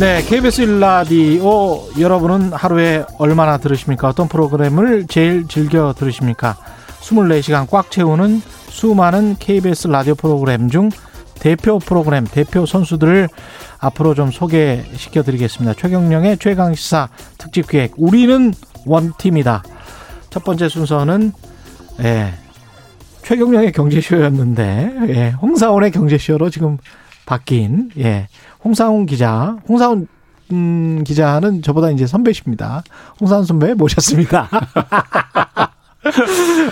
네, KBS 1라디오 여러분은 하루에 얼마나 들으십니까? 어떤 프로그램을 제일 즐겨 들으십니까? 24시간 꽉 채우는 수많은 KBS 라디오 프로그램 중 대표 프로그램, 대표 선수들을 앞으로 좀 소개시켜드리겠습니다. 최경령의 최강시사 특집기획, 우리는 원팀이다. 첫 번째 순서는 최경령의 경제쇼였는데 홍상훈의 경제쇼로 지금 바뀐 홍상훈 기자. 홍상훈 기자는 저보다 이제 선배십니다. 홍상훈 선배 모셨습니다.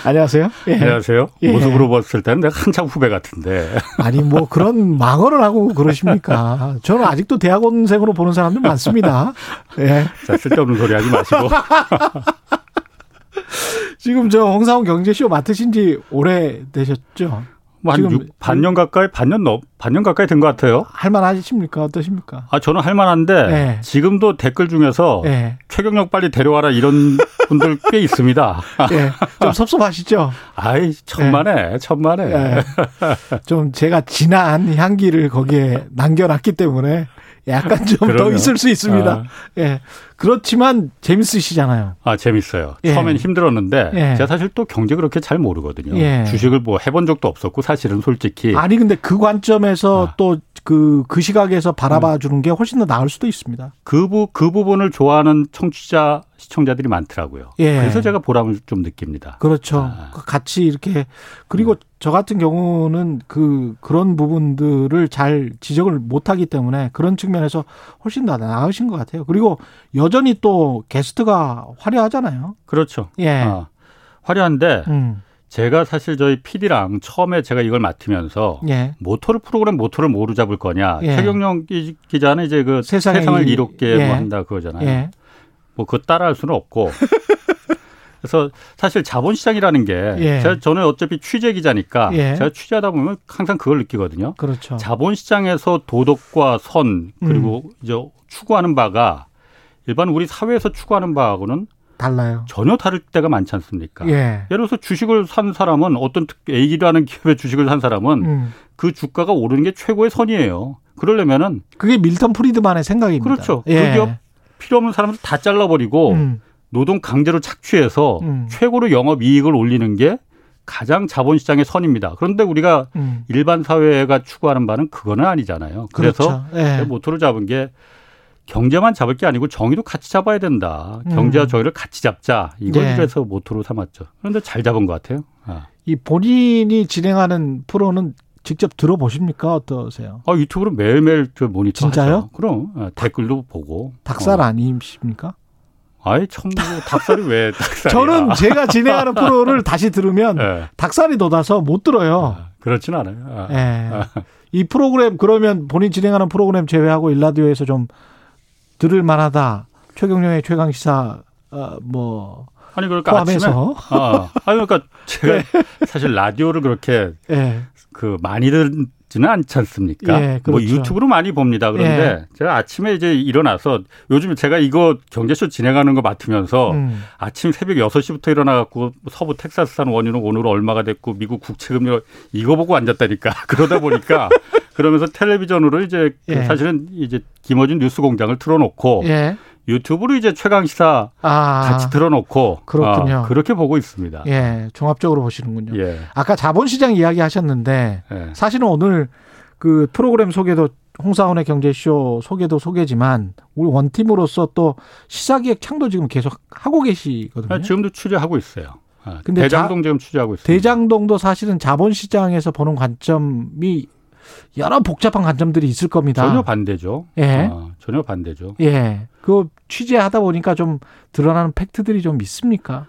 안녕하세요. 예. 안녕하세요. 예. 모습으로 봤을 때는 내가 한참 후배 같은데. 아니 뭐 그런 망언을 하고 그러십니까? 저는 아직도 대학원생으로 보는 사람들 많습니다. 예. 자, 쓸데없는 소리 하지 마시고. 지금 저 홍상훈 경제쇼 맡으신 지 오래 되셨죠? 뭐 한 반년 가까이 된 것 같아요. 할만하십니까? 어떠십니까? 아, 저는 할만한데 네. 지금도 댓글 중에서 네. 최경력 빨리 데려와라 이런 분들 꽤 있습니다. 네. 좀 섭섭하시죠? 아이, 천만에. 네. 좀 제가 진한 향기를 거기에 남겨놨기 때문에 약간 좀 더 있을 수 있습니다. 아. 예. 그렇지만 재밌으시잖아요. 아, 재밌어요. 예. 처음엔 힘들었는데 예. 제가 사실 또 경제 그렇게 잘 모르거든요. 예. 주식을 뭐 해본 적도 없었고 사실은 솔직히. 아니 근데 그 관점에서 아. 또 그 시각에서 바라봐 주는 게 훨씬 더 나을 수도 있습니다. 그 부분을 좋아하는 청취자 시청자들이 많더라고요. 예. 그래서 제가 보람을 좀 느낍니다. 그렇죠. 아. 같이 이렇게 그리고 저 같은 경우는 그런 부분들을 잘 지적을 못하기 때문에 그런 측면에서 훨씬 더 나으신 것 같아요. 그리고 여전히 또 게스트가 화려하잖아요. 그렇죠. 예. 아, 화려한데 제가 사실 저희 PD랑 처음에 제가 이걸 맡으면서 예. 모토를 프로그램 모토를 뭐로 잡을 거냐. 예. 최경령 기자는 이제 그 세상을 이롭게 예. 뭐 한다 그거잖아요. 예. 뭐 그거 따라할 수는 없고. 그래서 사실 자본시장이라는 게 예. 저는 어차피 취재 기자니까 예. 제가 취재하다 보면 항상 그걸 느끼거든요. 그렇죠. 자본시장에서 도덕과 선 그리고 이제 추구하는 바가 일반 우리 사회에서 추구하는 바하고는 달라요. 전혀 다를 때가 많지 않습니까? 예. 예를 들어서 주식을 산 사람은 어떤 A라는 기업의 주식을 산 사람은 그 주가가 오르는 게 최고의 선이에요. 그러려면은 그게 밀턴 프리드만의 생각입니다. 그렇죠. 예. 그 기업 필요 없는 사람들 다 잘라버리고 노동 강제로 착취해서 최고로 영업이익을 올리는 게 가장 자본시장의 선입니다. 그런데 우리가 일반 사회가 추구하는 바는 그거는 아니잖아요. 그래서 그렇죠. 예. 모토를 잡은 게 경제만 잡을 게 아니고 정의도 같이 잡아야 된다. 경제와 정의를 같이 잡자. 이걸 예. 그래서 모토로 삼았죠. 그런데 잘 잡은 것 같아요. 아. 이 본인이 진행하는 프로는 직접 들어보십니까? 어떠세요? 아, 유튜브로 매일매일 모니터 진짜요? 하죠. 그럼 아, 댓글도 보고. 닭살 아니십니까? 아이, 참, 닭살이 왜 닭살이야? 저는 제가 진행하는 프로를 다시 들으면 네. 닭살이 돋아서 못 들어요. 아, 그렇진 않아요. 아, 네. 아. 이 프로그램, 그러면 본인 진행하는 프로그램 제외하고 일라디오에서 좀 들을 만하다. 최경령의 최강시사, 아니, 그러니까 포함해서. 아침에. 아니, 그러니까 제가 네. 사실 라디오를 그렇게 네. 많이 듣지는 않지 않습니까? 예, 그렇죠. 뭐 유튜브로 많이 봅니다. 그런데 예. 제가 아침에 이제 일어나서 요즘 제가 이거 경제쇼 진행하는 거 맡으면서 아침 새벽 6시부터 일어나갖고 서부 텍사스산 원유는 오늘 얼마가 됐고 미국 국채금리 이거 보고 앉았다니까. 그러다 보니까 그러면서 텔레비전으로 이제 예. 사실은 이제 김어준 뉴스 공장을 틀어놓고 예. 유튜브로 이제 최강시사 같이 틀어놓고 그렇군요. 그렇게 보고 있습니다. 예, 종합적으로 보시는군요. 예. 아까 자본시장 이야기 하셨는데 예. 사실은 오늘 그 프로그램 소개도 홍상훈의 경제쇼 소개도 소개지만 우리 원팀으로서 또 시사기획 창도 지금 계속 하고 계시거든요. 아, 지금도 취재하고 있어요. 아, 근데 대장동 지금 취재하고 있습니다. 대장동도 사실은 자본시장에서 보는 관점이 여러 복잡한 관점들이 있을 겁니다. 전혀 반대죠. 예. 아, 전혀 반대죠. 예. 그 취재하다 보니까 좀 드러나는 팩트들이 좀 있습니까?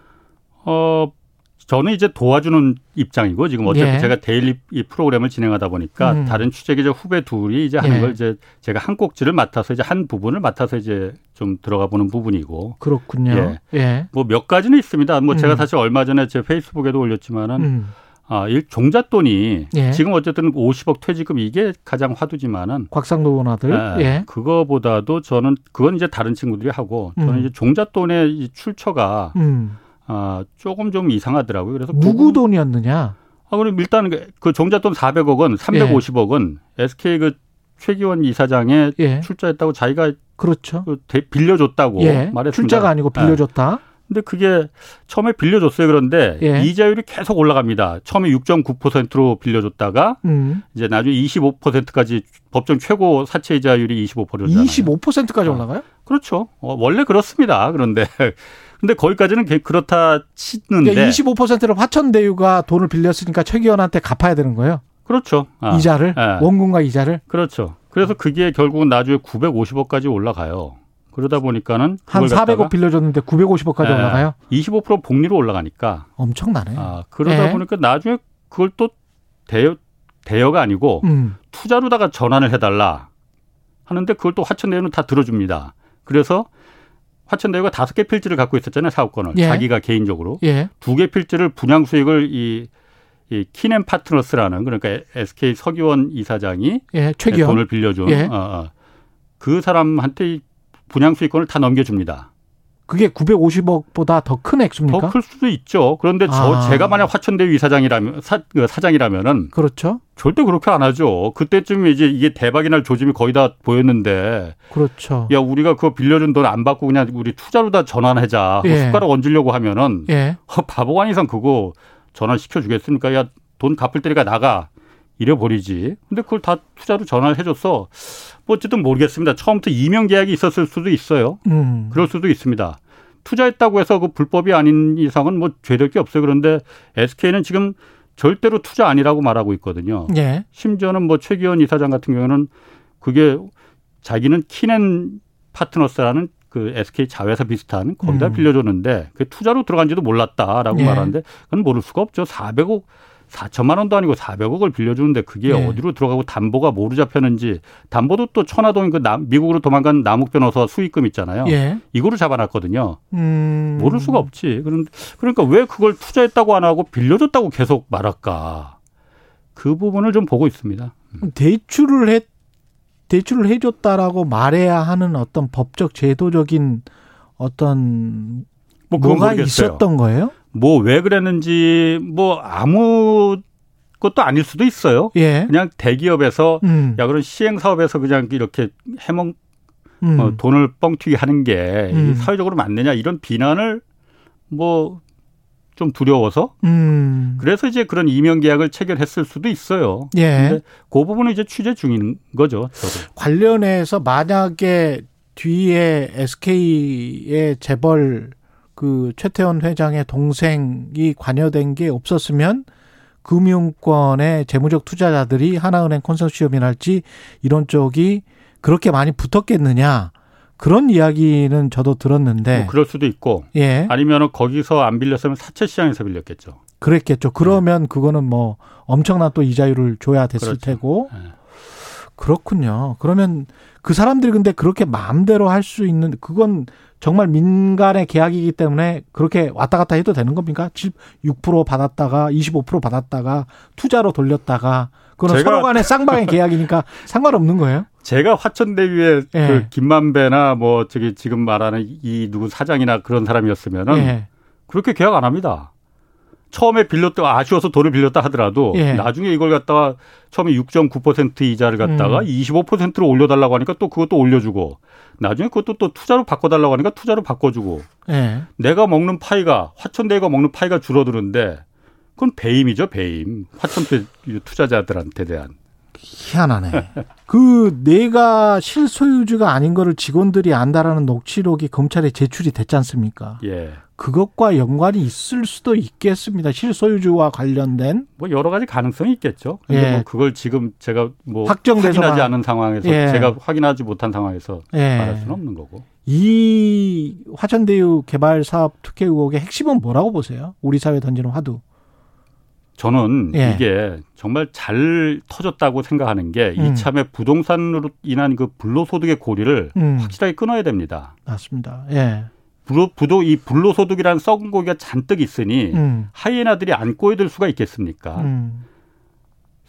저는 이제 도와주는 입장이고 지금 어차피 예. 제가 데일리 이 프로그램을 진행하다 보니까 다른 취재기자 후배 둘이 이제 하는 걸 이제 제가 한 꼭지를 맡아서 이제 한 부분을 맡아서 이제 좀 들어가 보는 부분이고. 그렇군요. 예. 예. 뭐 몇 가지는 있습니다. 뭐 제가 사실 얼마 전에 제 페이스북에도 올렸지만은 종잣돈이 예. 지금 어쨌든 50억 퇴직금 이게 가장 화두지만은 곽상도 아들 예. 그거보다도 저는 그건 이제 다른 친구들이 하고 저는 이제 종잣돈의 이 출처가 조금 좀 이상하더라고요. 그래서 누구 돈이었느냐? 아, 그럼 일단 그 종잣돈 400억은 350억은 SK 그 최기원 이사장의 예. 출자했다고 자기가 그렇죠. 빌려줬다고 예. 말했습니다. 출자가 아니고 빌려줬다. 근데 그게 처음에 빌려줬어요. 그런데 예. 이자율이 계속 올라갑니다. 처음에 6.9%로 빌려줬다가 이제 나중에 25%까지 법정 최고 사채 이자율이 25%잖아요. 25%까지 올라가요? 그렇죠. 원래 그렇습니다. 그런데 근데 거기까지는 그렇다 치는데 그러니까 25%를 화천대유가 돈을 빌렸으니까 최기원한테 갚아야 되는 거예요? 그렇죠. 아. 이자를? 예. 원금과 이자를? 그렇죠. 그래서 그게 결국은 나중에 950억까지 올라가요. 그러다 보니까는 한 400억 빌려줬는데 950억까지 예, 올라가요? 25% 복리로 올라가니까 엄청나네. 아, 그러다 예. 보니까 나중에 그걸 또 대여가 아니고 투자로다가 전환을 해달라 하는데 그걸 또 화천대유는 다 들어줍니다. 그래서 화천대유가 5개 필지를 갖고 있었잖아요. 사업권을 예. 자기가 개인적으로 예. 2개 필지를 분양 수익을 이 킨앤파트너스라는 그러니까 SK 서기원 이사장이 예, 최기원. 돈을 빌려준 예. 그 사람한테 분양 수익권을 다 넘겨줍니다. 그게 950억보다 더 큰 액수입니까? 더 클 수도 있죠. 그런데 제가 만약 화천대유 이사장이라면 사장이라면은 그렇죠. 절대 그렇게 안 하죠. 그때쯤 이제 이게 대박이 날 조짐이 거의 다 보였는데 그렇죠. 야 우리가 그거 빌려준 돈 안 받고 그냥 우리 투자로 다 전환하자. 예. 숟가락 얹으려고 하면은 예. 바보가 아닌 이상 그거 전환 시켜주겠습니까? 야 돈 갚을 때니까 나가. 잃어버리지. 근데 그걸 다 투자로 전환을 해줬어. 뭐 어쨌든 모르겠습니다. 처음부터 이명 계약이 있었을 수도 있어요. 그럴 수도 있습니다. 투자했다고 해서 그 불법이 아닌 이상은 뭐 죄될 게 없어요. 그런데 SK는 지금 절대로 투자 아니라고 말하고 있거든요. 예. 심지어는 뭐 최기원 이사장 같은 경우는 그게 자기는 키넨 파트너스라는 그 SK 자회사 비슷한 거기다 빌려줬는데 그게 투자로 들어간지도 몰랐다라고 예. 말하는데 그건 모를 수가 없죠. 400억 4천만 원도 아니고 400억을 빌려주는데 그게 예. 어디로 들어가고 담보가 뭐로 잡혔는지 담보도 또 천화동 그 미국으로 도망간 남욱 변호사 수익금 있잖아요. 예. 이거로 잡아놨거든요. 모를 수가 없지. 그러니까 왜 그걸 투자했다고 안 하고 빌려줬다고 계속 말할까. 그 부분을 좀 보고 있습니다. 대출을 해줬다라고 말해야 하는 어떤 법적 제도적인 어떤 뭐가 있었던 거예요? 뭐 왜 그랬는지 뭐 아무것도 아닐 수도 있어요. 예. 그냥 대기업에서 야 그런 시행 사업에서 그냥 이렇게 돈을 뻥튀기 하는 게 사회적으로 맞느냐 이런 비난을 뭐 좀 두려워서 그래서 이제 그런 이명 계약을 체결했을 수도 있어요. 예. 그 부분은 이제 취재 중인 거죠. 저도. 관련해서 만약에 뒤에 SK의 재벌 그 최태원 회장의 동생이 관여된 게 없었으면 금융권의 재무적 투자자들이 하나은행 컨소시엄이랄지 이런 쪽이 그렇게 많이 붙었겠느냐 그런 이야기는 저도 들었는데 뭐 그럴 수도 있고 예. 아니면 거기서 안 빌렸으면 사채 시장에서 빌렸겠죠. 그랬겠죠. 그러면 네. 그거는 뭐 엄청난 또 이자율을 줘야 됐을 그렇죠. 테고 네. 그렇군요. 그러면 그 사람들이 근데 그렇게 마음대로 할 수 있는 그건 정말 민간의 계약이기 때문에 그렇게 왔다 갔다 해도 되는 겁니까? 6% 받았다가 25% 받았다가 투자로 돌렸다가 그건 서로 간의 쌍방의 계약이니까 상관없는 거예요? 제가 화천대유의 예. 그 김만배나 뭐 저기 지금 말하는 이 누구 사장이나 그런 사람이었으면은 예. 그렇게 계약 안 합니다. 처음에 빌렸다 아쉬워서 돈을 빌렸다 하더라도 예. 나중에 이걸 갖다가 처음에 6.9% 이자를 갖다가 25%로 올려달라고 하니까 또 그것도 올려주고 나중에 그것도 또 투자로 바꿔달라고 하니까 투자로 바꿔주고 예. 내가 먹는 파이가 화천대유가 먹는 파이가 줄어드는데 그건 배임이죠. 배임. 화천대유 투자자들한테 대한. 희한하네. 그 내가 실소유주가 아닌 거를 직원들이 안다라는 녹취록이 검찰에 제출이 됐지 않습니까? 예. 그것과 연관이 있을 수도 있겠습니다. 실소유주와 관련된 뭐 여러 가지 가능성이 있겠죠. 근데 예. 뭐 그걸 지금 제가 뭐 확인하지 않은 상황에서 예. 제가 확인하지 못한 상황에서 예. 말할 수는 없는 거고. 이 화천대유 개발 사업 특혜 의혹의 핵심은 뭐라고 보세요? 우리 사회에 던지는 화두. 저는 예. 이게 정말 잘 터졌다고 생각하는 게 이참에 부동산으로 인한 그 불로소득의 고리를 확실하게 끊어야 됩니다. 맞습니다. 예. 이 불로소득이라는 썩은 고기가 잔뜩 있으니 하이에나들이 안 꼬여들 수가 있겠습니까?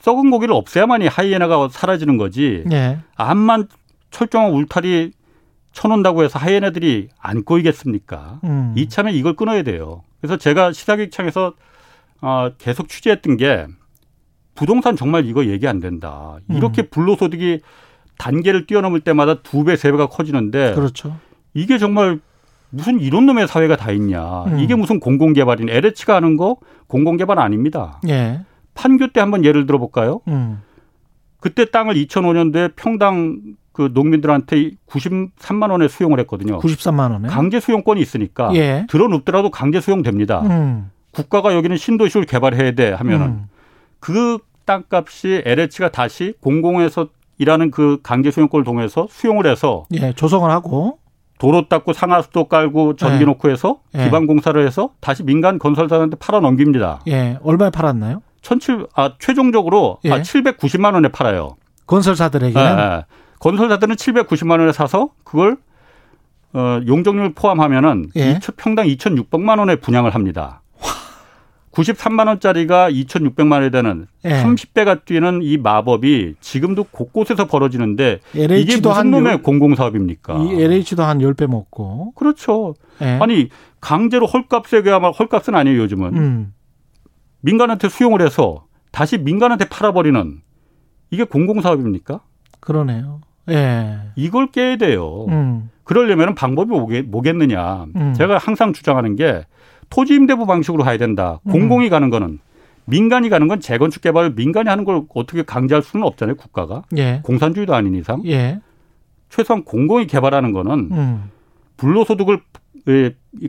썩은 고기를 없애야만이 하이에나가 사라지는 거지 예. 암만 철종한 울타리 쳐놓는다고 해서 하이에나들이 안 꼬이겠습니까? 이참에 이걸 끊어야 돼요. 그래서 제가 시사기획창에서 계속 취재했던 게 부동산 정말 이거 얘기 안 된다. 이렇게 불로소득이 단계를 뛰어넘을 때마다 2배, 3배가 커지는데 그렇죠. 이게 정말 무슨 이런 놈의 사회가 다 있냐. 이게 무슨 공공개발인 LH가 하는 거 공공개발 아닙니다. 예. 판교 때 한번 예를 들어볼까요? 그때 땅을 2005년도에 평당 그 농민들한테 93만 원에 수용을 했거든요. 93만 원에? 강제 수용권이 있으니까 예. 들어눕더라도 강제 수용됩니다. 국가가 여기는 신도시를 개발해야 돼 하면은 그 땅값이 LH가 다시 공공에서 일하는 그 강제 수용권을 동해서 수용을 해서 예, 조성을 하고 도로 닦고 상하수도 깔고 전기 예. 놓고 해서 기반 공사를 해서 다시 민간 건설사한테 팔아 넘깁니다. 예, 얼마에 팔았나요? 최종적으로 예. 790만 원에 팔아요. 건설사들에게는 예, 예. 건설사들은 790만 원에 사서 그걸 용적률 포함하면은 예. 평당 2,600만 원에 분양을 합니다. 93만 원짜리가 2,600만 원에 되는 예. 30배가 뛰는 이 마법이 지금도 곳곳에서 벌어지는데 이게 무슨 놈의 공공사업입니까? 이 LH도 한 10배 먹고. 그렇죠. 예. 아니 강제로 헐값은 아니에요 요즘은. 민간한테 수용을 해서 다시 민간한테 팔아버리는 이게 공공사업입니까? 그러네요. 예. 이걸 깨야 돼요. 그러려면 방법이 뭐겠느냐. 제가 항상 주장하는 게 토지임대부 방식으로 가야 된다. 공공이 가는 거는 민간이 가는 건 재건축 개발을 민간이 하는 걸 어떻게 강제할 수는 없잖아요. 국가가. 예. 공산주의도 아닌 이상. 예. 최소한 공공이 개발하는 거는 불로소득을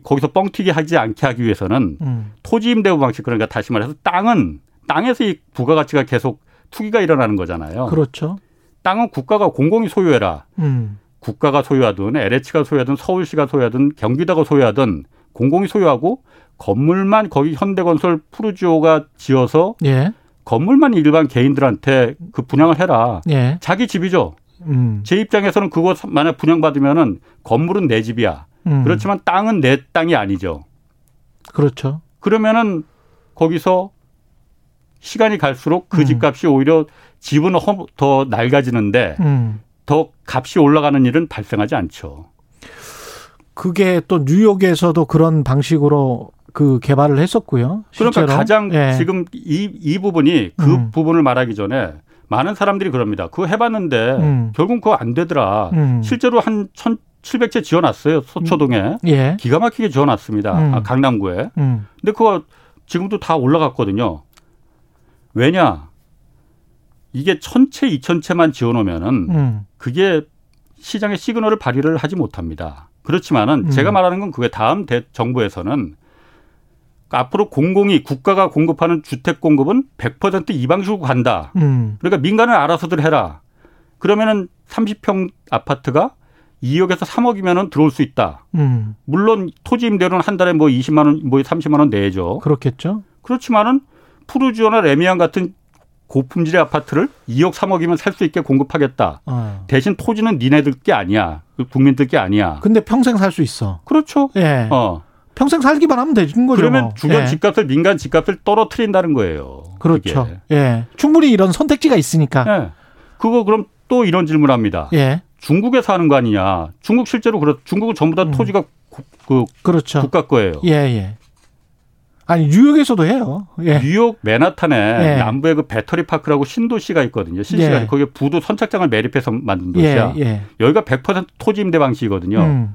거기서 뻥튀기 하지 않게 하기 위해서는 토지임대부 방식 그러니까 다시 말해서 땅에서 이 부가가치가 계속 투기가 일어나는 거잖아요. 그렇죠. 땅은 국가가 공공이 소유해라. 국가가 소유하든 LH가 소유하든 서울시가 소유하든 경기도가 소유하든 공공이 소유하고 건물만 거기 현대건설 푸르지오가 지어서 예. 건물만 일반 개인들한테 그 분양을 해라. 예. 자기 집이죠. 제 입장에서는 그거 만약 분양받으면은 건물은 내 집이야. 그렇지만 땅은 내 땅이 아니죠. 그렇죠. 그러면은 거기서 시간이 갈수록 그 집값이 오히려 집은 더 낡아지는데 더 값이 올라가는 일은 발생하지 않죠. 그게 또 뉴욕에서도 그런 방식으로 그 개발을 했었고요. 실제로. 그러니까 가장 예. 지금 이 부분이 그 부분을 말하기 전에 많은 사람들이 그럽니다. 그거 해봤는데 결국은 그거 안 되더라. 실제로 한 1,700채 지어놨어요. 서초동에. 예. 기가 막히게 지어놨습니다. 강남구에. 근데 그거 지금도 다 올라갔거든요. 왜냐? 이게 1,000채, 2,000채만 지어놓으면은 그게 시장의 시그널을 발휘를 하지 못합니다. 그렇지만은 제가 말하는 건 그게 다음 정부에서는 앞으로 국가가 공급하는 주택 공급은 100% 이 방식으로 간다. 그러니까 민간은 알아서들 해라. 그러면은 30평 아파트가 2억에서 3억이면은 들어올 수 있다. 물론 토지 임대료는 한 달에 20만 원, 30만 원 내죠. 그렇겠죠. 그렇지만은 푸르지오나 레미안 같은 고품질의 아파트를 2억, 3억이면 살 수 있게 공급하겠다. 대신 토지는 니네들 게 아니야. 국민들 게 아니야. 근데 평생 살 수 있어. 그렇죠. 예. 평생 살기만 하면 되는 거죠. 그러면 주변 예. 집값을, 민간 집값을 떨어뜨린다는 거예요. 그렇죠. 예. 충분히 이런 선택지가 있으니까. 예. 그거 그럼 또 이런 질문합니다. 예. 중국에서 하는 거 아니냐. 중국은 전부 다 토지가 그렇죠. 국가 거예요. 예, 예. 아니 뉴욕에서도 해요. 예. 뉴욕 맨하탄에 예. 남부에 그 배터리 파크라고 신도시가 있거든요. 신시가 예. 거기에 부두 선착장을 매립해서 만든 도시야. 예. 예. 여기가 100% 토지 임대 방식이거든요.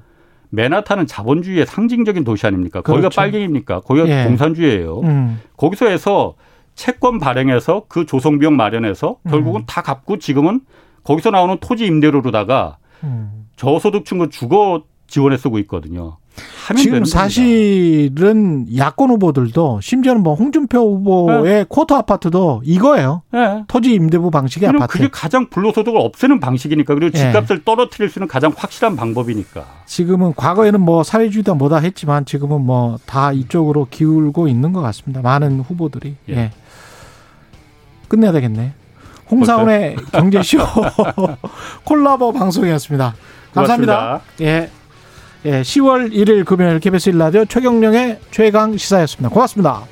맨하탄은 자본주의의 상징적인 도시 아닙니까? 그렇죠. 거기가 빨갱입니까? 거기가 예. 공산주의예요. 거기서 해서 채권 발행해서 그 조성비용 마련해서 결국은 다 갚고 지금은 거기서 나오는 토지 임대료로다가 저소득층은 주거 지원에 쓰고 있거든요. 지금 사실은 야권 후보들도 심지어는 홍준표 후보의 네. 쿼터 아파트도 이거예요. 네. 토지 임대부 방식의 아파트. 그게 가장 불로소득을 없애는 방식이니까. 그리고 집값을 네. 떨어뜨릴 수 있는 가장 확실한 방법이니까. 지금은 과거에는 사회주의다 뭐다 했지만 지금은 다 이쪽으로 기울고 있는 것 같습니다. 많은 후보들이. 예. 예. 끝내야 되겠네. 홍상훈의 경제쇼 콜라보 방송이었습니다. 감사합니다. 고맙습니다. 예. 예, 10월 1일 금요일 KBS 1라디오 최경령의 최강 시사였습니다. 고맙습니다.